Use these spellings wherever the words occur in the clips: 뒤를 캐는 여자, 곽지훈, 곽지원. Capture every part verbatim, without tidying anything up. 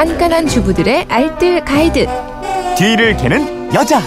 깐깐한 주부들의 알뜰 가이드. 뒤를 캐는 여자.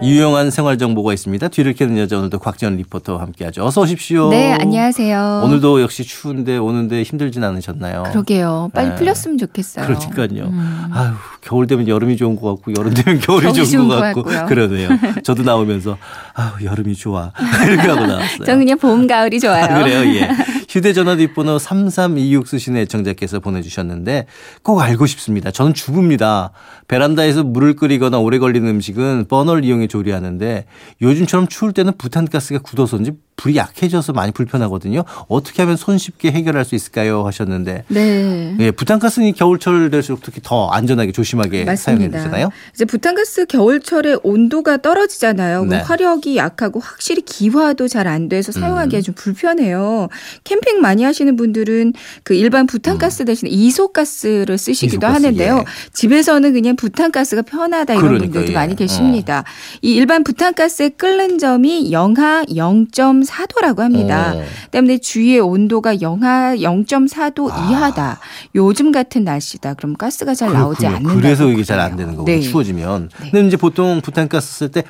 유용한 생활 정보가 있습니다. 뒤를 캐는 여자, 오늘도 곽지원 리포터와 함께하죠. 어서 오십시오. 네, 안녕하세요. 오늘도 역시 추운데 오는데 힘들진 않으셨나요? 그러게요. 빨리 네. 풀렸으면 좋겠어요. 그러니까요. 음. 아유, 겨울 되면 여름이 좋은 것 같고 여름 되면 겨울이 좋은 것 같고 같고요. 그러네요. 저도 나오면서 아유, 여름이 좋아 이렇게 하고 나왔어요. 전 그냥 봄, 가을이 좋아요. 아, 그래요? 예. 휴대전화 뒷번호 삼삼이육 쓰시는 애청자께서 보내주셨는데 꼭 알고 싶습니다. 저는 주부입니다. 베란다에서 물을 끓이거나 오래 걸리는 음식은 버너를 이용해 조리하는데 요즘처럼 추울 때는 부탄가스가 굳어서인지 불이 약해져서 많이 불편하거든요. 어떻게 하면 손쉽게 해결할 수 있을까요? 하셨는데 네. 예, 부탄가스는 겨울철 될수록 특히 더 안전하게 조심하게 사용해야 되잖아요. 이제 부탄가스 겨울철에 온도가 떨어지잖아요. 네. 화력이 약하고 확실히 기화도 잘 안 돼서 사용하기가 음. 좀 불편해요. 캠핑 많이 하시는 분들은 그 일반 부탄가스 음. 대신 이소가스를 쓰시기도 이소가스, 하는데요. 예. 집에서는 그냥 부탄가스가 편하다 이런 그러니까, 분들도 예. 많이 계십니다. 어. 이 일반 부탄가스의 끓는 점이 영하 영 점 사 도라고 합니다. 오. 때문에 주위의 온도가 영하 영 점 사 도 아. 이하다. 요즘 같은 날씨다. 그럼 가스가 잘 그렇군요. 나오지 않는다. 그래서 이게 잘 안 되는 거고 네. 추워지면. 네. 근데 이제 보통 부탄가스 쓸 때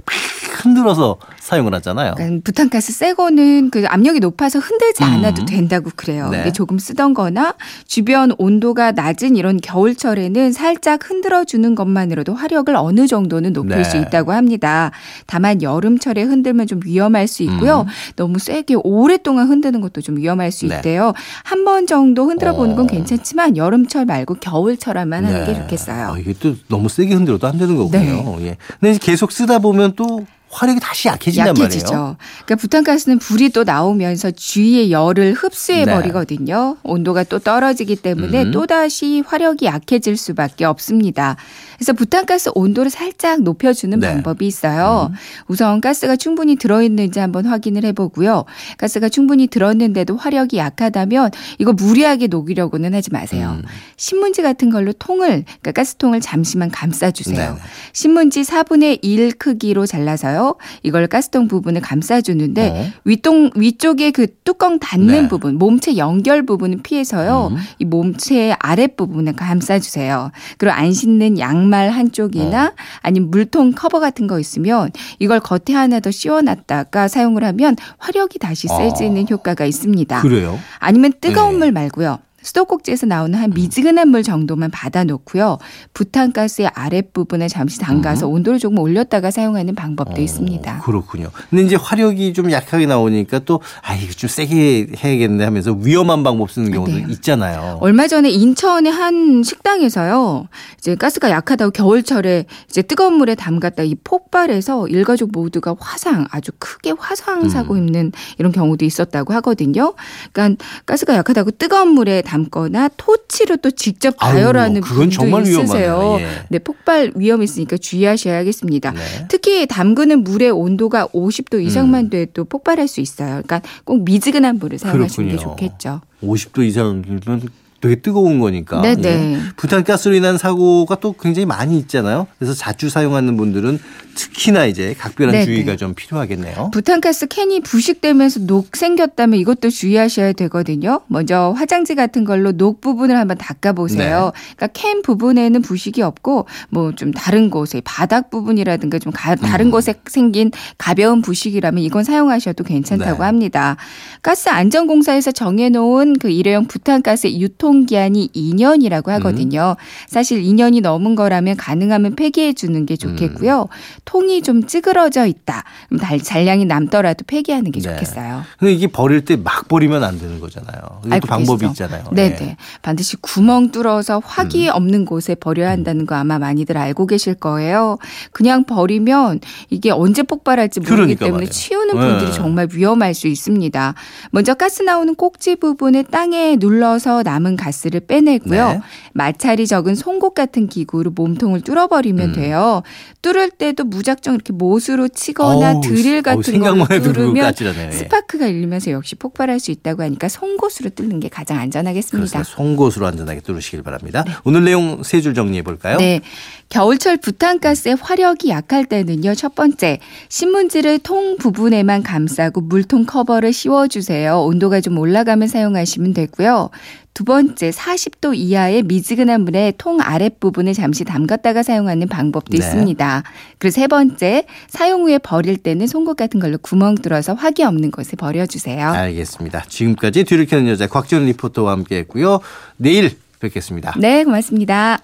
흔들어서 사용을 하잖아요. 그러니까 부탄가스 새 거는 그 압력이 높아서 흔들지 않아도 음. 된다고 그래요. 네. 조금 쓰던 거나 주변 온도가 낮은 이런 겨울철에는 살짝 흔들어주는 것만으로도 화력을 어느 정도는 높일 네. 수 있다고 합니다. 다만 여름철에 흔들면 좀 위험할 수 있고요. 음. 너무 세게 오랫동안 흔드는 것도 좀 위험할 수 네. 있대요. 한 번 정도 흔들어보는 건 괜찮지만 여름철 말고 겨울철에만 네. 하는 게 좋겠어요. 아, 이게 또 너무 세게 흔들어도 안 되는 거군요. 네. 예. 근데 계속 쓰다 보면 또 화력이 다시 약해진단 약해지죠. 말이에요. 그러니까 부탄가스는 불이 또 나오면서 주위의 열을 흡수해버리거든요. 네. 온도가 또 떨어지기 때문에 음. 또다시 화력이 약해질 수밖에 없습니다. 그래서 부탄가스 온도를 살짝 높여주는 네. 방법이 있어요. 음. 우선 가스가 충분히 들어있는지 한번 확인을 해보고요. 가스가 충분히 들었는데도 화력이 약하다면 이거 무리하게 녹이려고는 하지 마세요. 음. 신문지 같은 걸로 통을, 그러니까 가스통을 잠시만 감싸주세요. 네. 신문지 사분의 일 크기로 잘라서요. 이걸 가스통 부분을 감싸주는데 네. 위통, 위쪽에 그 뚜껑 닫는 네. 부분, 몸체 연결 부분은 피해서요. 음. 이 몸체의 아랫부분을 감싸주세요. 그리고 안 씻는 양말 한쪽이나 어. 아니면 물통 커버 같은 거 있으면 이걸 겉에 하나 더 씌워놨다가 사용을 하면 화력이 다시 세지는 어. 효과가 있습니다. 그래요? 아니면 뜨거운 네. 물 말고요. 수도꼭지에서 나오는 한 미지근한 물 정도만 받아놓고요. 부탄가스의 아랫부분에 잠시 담가서 온도를 조금 올렸다가 사용하는 방법도 어, 있습니다. 그렇군요. 근데 이제 화력이 좀 약하게 나오니까 또 아, 이거 좀 세게 해야겠네 하면서 위험한 방법 쓰는 경우도 네. 있잖아요. 얼마 전에 인천의 한 식당에서요. 이제 가스가 약하다고 겨울철에 이제 뜨거운 물에 담갔다 이 폭발해서 일가족 모두가 화상, 아주 크게 화상 사고 음. 있는 이런 경우도 있었다고 하거든요. 그러니까 가스가 약하다고 뜨거운 물에 담 담거나 토치로 또 직접 가열하는 분도 있으세요. 예. 네, 폭발 위험이 있으니까 주의하셔야겠습니다. 네. 특히 담그는 물의 온도가 오십 도 이상만 음. 돼도 폭발할 수 있어요. 그러니까 꼭 미지근한 물을 사용하시는 그렇군요. 게 좋겠죠. 오십 도 이상이면 되게 뜨거운 거니까. 예. 부탄가스로 인한 사고가 또 굉장히 많이 있잖아요. 그래서 자주 사용하는 분들은 특히나 이제 각별한 네네. 주의가 좀 필요하겠네요. 부탄가스 캔이 부식되면서 녹 생겼다면 이것도 주의하셔야 되거든요. 먼저 화장지 같은 걸로 녹 부분을 한번 닦아보세요. 네. 그러니까 캔 부분에는 부식이 없고 뭐 좀 다른 곳에 바닥 부분이라든가 좀 가, 다른 음. 곳에 생긴 가벼운 부식이라면 이건 사용하셔도 괜찮다고 네. 합니다. 가스 안전공사에서 정해놓은 그 일회용 부탄가스의 유통 기한이 이 년이라고 하거든요. 음. 사실 이 년이 넘은 거라면 가능하면 폐기해 주는 게 좋겠고요. 음. 통이 좀 찌그러져 있다. 그럼 잔량이 남더라도 폐기하는 게 네. 좋겠어요. 근데 이게 버릴 때 막 버리면 안 되는 거잖아요. 알고 방법이 계시죠? 있잖아요. 네네. 네. 반드시 구멍 뚫어서 화기 음. 없는 곳에 버려야 한다는 거 아마 많이들 알고 계실 거예요. 그냥 버리면 이게 언제 폭발할지 모르기 그러니까 때문에 말이에요. 치우는 분들이 네. 정말 위험할 수 있습니다. 먼저 가스 나오는 꼭지 부분에 땅에 눌러서 남은 가스를 빼내고요. 네. 마찰이 적은 송곳 같은 기구로 몸통을 뚫어버리면 음. 돼요. 뚫을 때도 무작정 이렇게 못으로 치거나 어우, 드릴 같은 걸로 뚫으면 스파크가 일리면서 역시 폭발할 수 있다고 하니까 송곳으로 뚫는 게 가장 안전하겠습니다. 그렇습니다. 송곳으로 안전하게 뚫으시길 바랍니다. 네. 오늘 내용 세 줄 정리해 볼까요? 네. 겨울철 부탄가스의 화력이 약할 때는요. 첫 번째, 신문지를 통 부분에만 감싸고 물통 커버를 씌워주세요. 온도가 좀 올라가면 사용하시면 되고요. 두 번째, 사십 도 이하의 미지근한 물에 통 아랫부분을 잠시 담갔다가 사용하는 방법도 네. 있습니다. 그리고 세 번째, 사용 후에 버릴 때는 송곳 같은 걸로 구멍 뚫어서 화기 없는 곳에 버려주세요. 알겠습니다. 지금까지 뒤를 캐는 여자 곽지훈 리포터와 함께했고요. 내일 뵙겠습니다. 네, 고맙습니다.